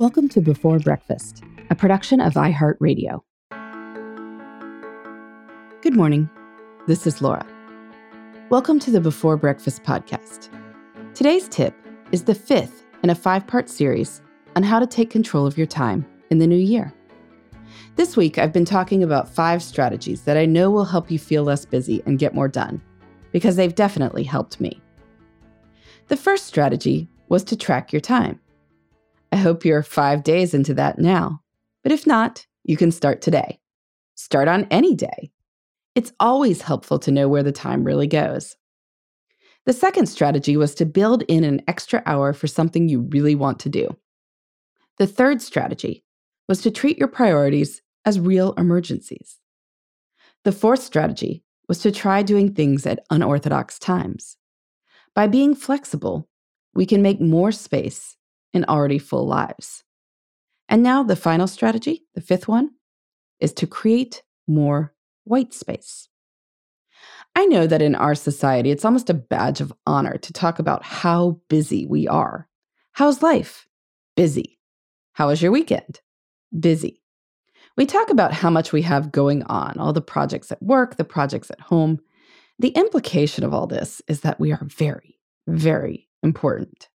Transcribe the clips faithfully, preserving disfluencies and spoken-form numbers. Welcome to Before Breakfast, a production of iHeartRadio. Good morning. This is Laura. Welcome to the Before Breakfast podcast. Today's tip is the fifth in a five-part series on how to take control of your time in the new year. This week, I've been talking about five strategies that I know will help you feel less busy and get more done, because they've definitely helped me. The first strategy was to track your time. I hope you're five days into that now, but if not, you can start today. Start on any day. It's always helpful to know where the time really goes. The second strategy was to build in an extra hour for something you really want to do. The third strategy was to treat your priorities as real emergencies. The fourth strategy was to try doing things at unorthodox times. By being flexible, we can make more space in already full lives. And now the final strategy, the fifth one, is to create more white space. I know that in our society, it's almost a badge of honor to talk about how busy we are. How's life? Busy. How was your weekend? Busy. We talk about how much we have going on, all the projects at work, the projects at home. The implication of all this is that we are very, very important,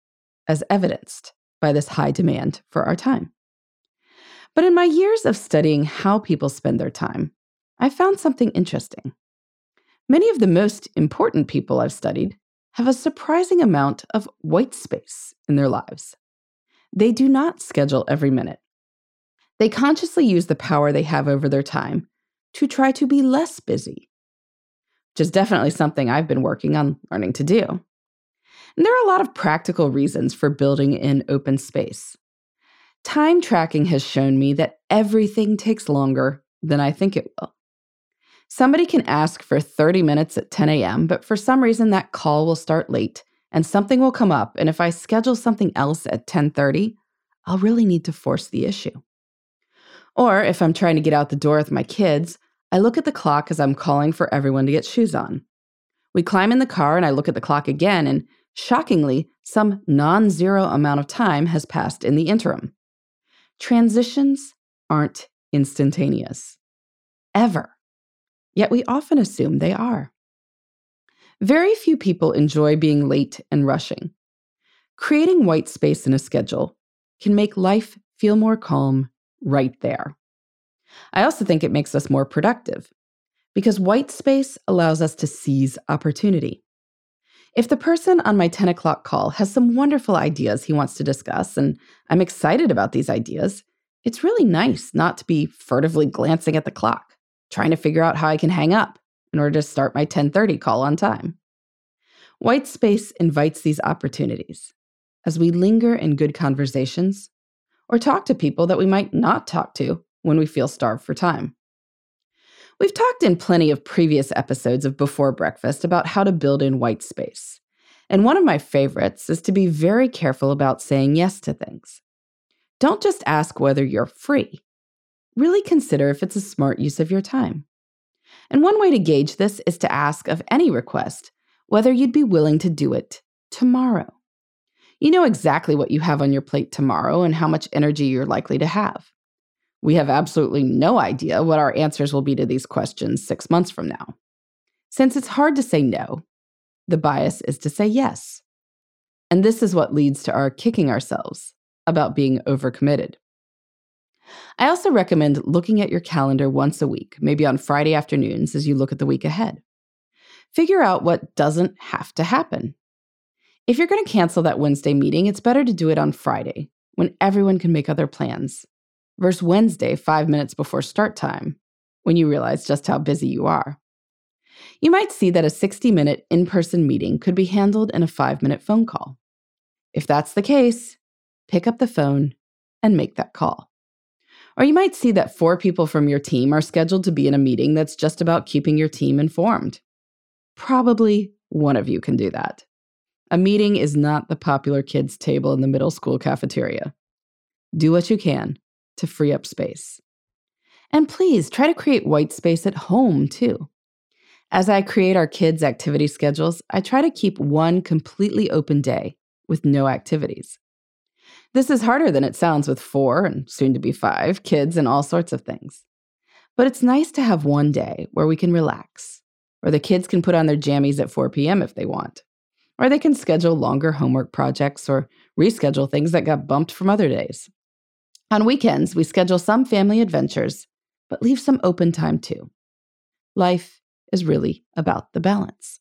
as evidenced by this high demand for our time. But in my years of studying how people spend their time, I found something interesting. Many of the most important people I've studied have a surprising amount of white space in their lives. They do not schedule every minute. They consciously use the power they have over their time to try to be less busy, which is definitely something I've been working on learning to do. And there are a lot of practical reasons for building in open space. Time tracking has shown me that everything takes longer than I think it will. Somebody can ask for thirty minutes at ten a.m., but for some reason that call will start late and something will come up, and if I schedule something else at ten thirty, I'll really need to force the issue. Or if I'm trying to get out the door with my kids, I look at the clock as I'm calling for everyone to get shoes on. We climb in the car and I look at the clock again, and shockingly, some non-zero amount of time has passed in the interim. Transitions aren't instantaneous. Ever. Yet we often assume they are. Very few people enjoy being late and rushing. Creating white space in a schedule can make life feel more calm right there. I also think it makes us more productive, because white space allows us to seize opportunity. If the person on my ten o'clock call has some wonderful ideas he wants to discuss, and I'm excited about these ideas, it's really nice not to be furtively glancing at the clock, trying to figure out how I can hang up in order to start my ten thirty call on time. White space invites these opportunities as we linger in good conversations or talk to people that we might not talk to when we feel starved for time. We've talked in plenty of previous episodes of Before Breakfast about how to build in white space. And one of my favorites is to be very careful about saying yes to things. Don't just ask whether you're free. Really consider if it's a smart use of your time. And one way to gauge this is to ask of any request whether you'd be willing to do it tomorrow. You know exactly what you have on your plate tomorrow and how much energy you're likely to have. We have absolutely no idea what our answers will be to these questions six months from now. Since it's hard to say no, the bias is to say yes. And this is what leads to our kicking ourselves about being overcommitted. I also recommend looking at your calendar once a week, maybe on Friday afternoons as you look at the week ahead. Figure out what doesn't have to happen. If you're going to cancel that Wednesday meeting, it's better to do it on Friday when everyone can make other plans, versus Wednesday, five minutes before start time, when you realize just how busy you are. You might see that a sixty-minute in-person meeting could be handled in a five-minute phone call. If that's the case, pick up the phone and make that call. Or you might see that four people from your team are scheduled to be in a meeting that's just about keeping your team informed. Probably one of you can do that. A meeting is not the popular kids' table in the middle school cafeteria. Do what you can to free up space. And please try to create white space at home too. As I create our kids' activity schedules, I try to keep one completely open day with no activities. This is harder than it sounds with four, and soon to be five, kids and all sorts of things. But it's nice to have one day where we can relax, or the kids can put on their jammies at four p.m. if they want, or they can schedule longer homework projects or reschedule things that got bumped from other days. On weekends, we schedule some family adventures, but leave some open time too. Life is really about the balance.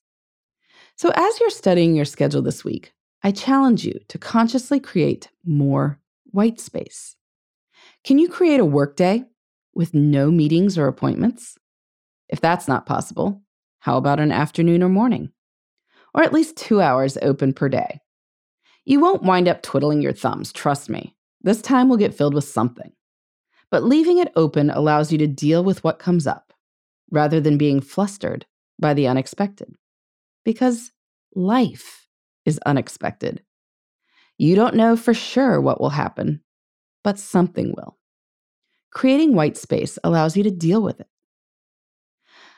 So as you're studying your schedule this week, I challenge you to consciously create more white space. Can you create a workday with no meetings or appointments? If that's not possible, how about an afternoon or morning? Or at least two hours open per day. You won't wind up twiddling your thumbs, trust me. This time will get filled with something. But leaving it open allows you to deal with what comes up, rather than being flustered by the unexpected. Because life is unexpected. You don't know for sure what will happen, but something will. Creating white space allows you to deal with it.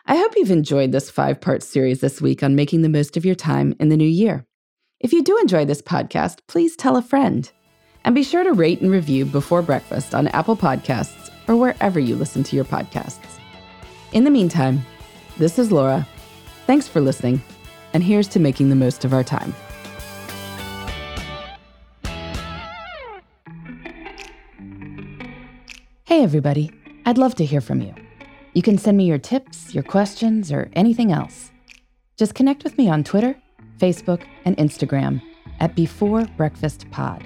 I hope you've enjoyed this five-part series this week on making the most of your time in the new year. If you do enjoy this podcast, please tell a friend. And be sure to rate and review Before Breakfast on Apple Podcasts or wherever you listen to your podcasts. In the meantime, this is Laura. Thanks for listening, and here's to making the most of our time. Hey, everybody. I'd love to hear from you. You can send me your tips, your questions, or anything else. Just connect with me on Twitter, Facebook, and Instagram at Before Breakfast Pod.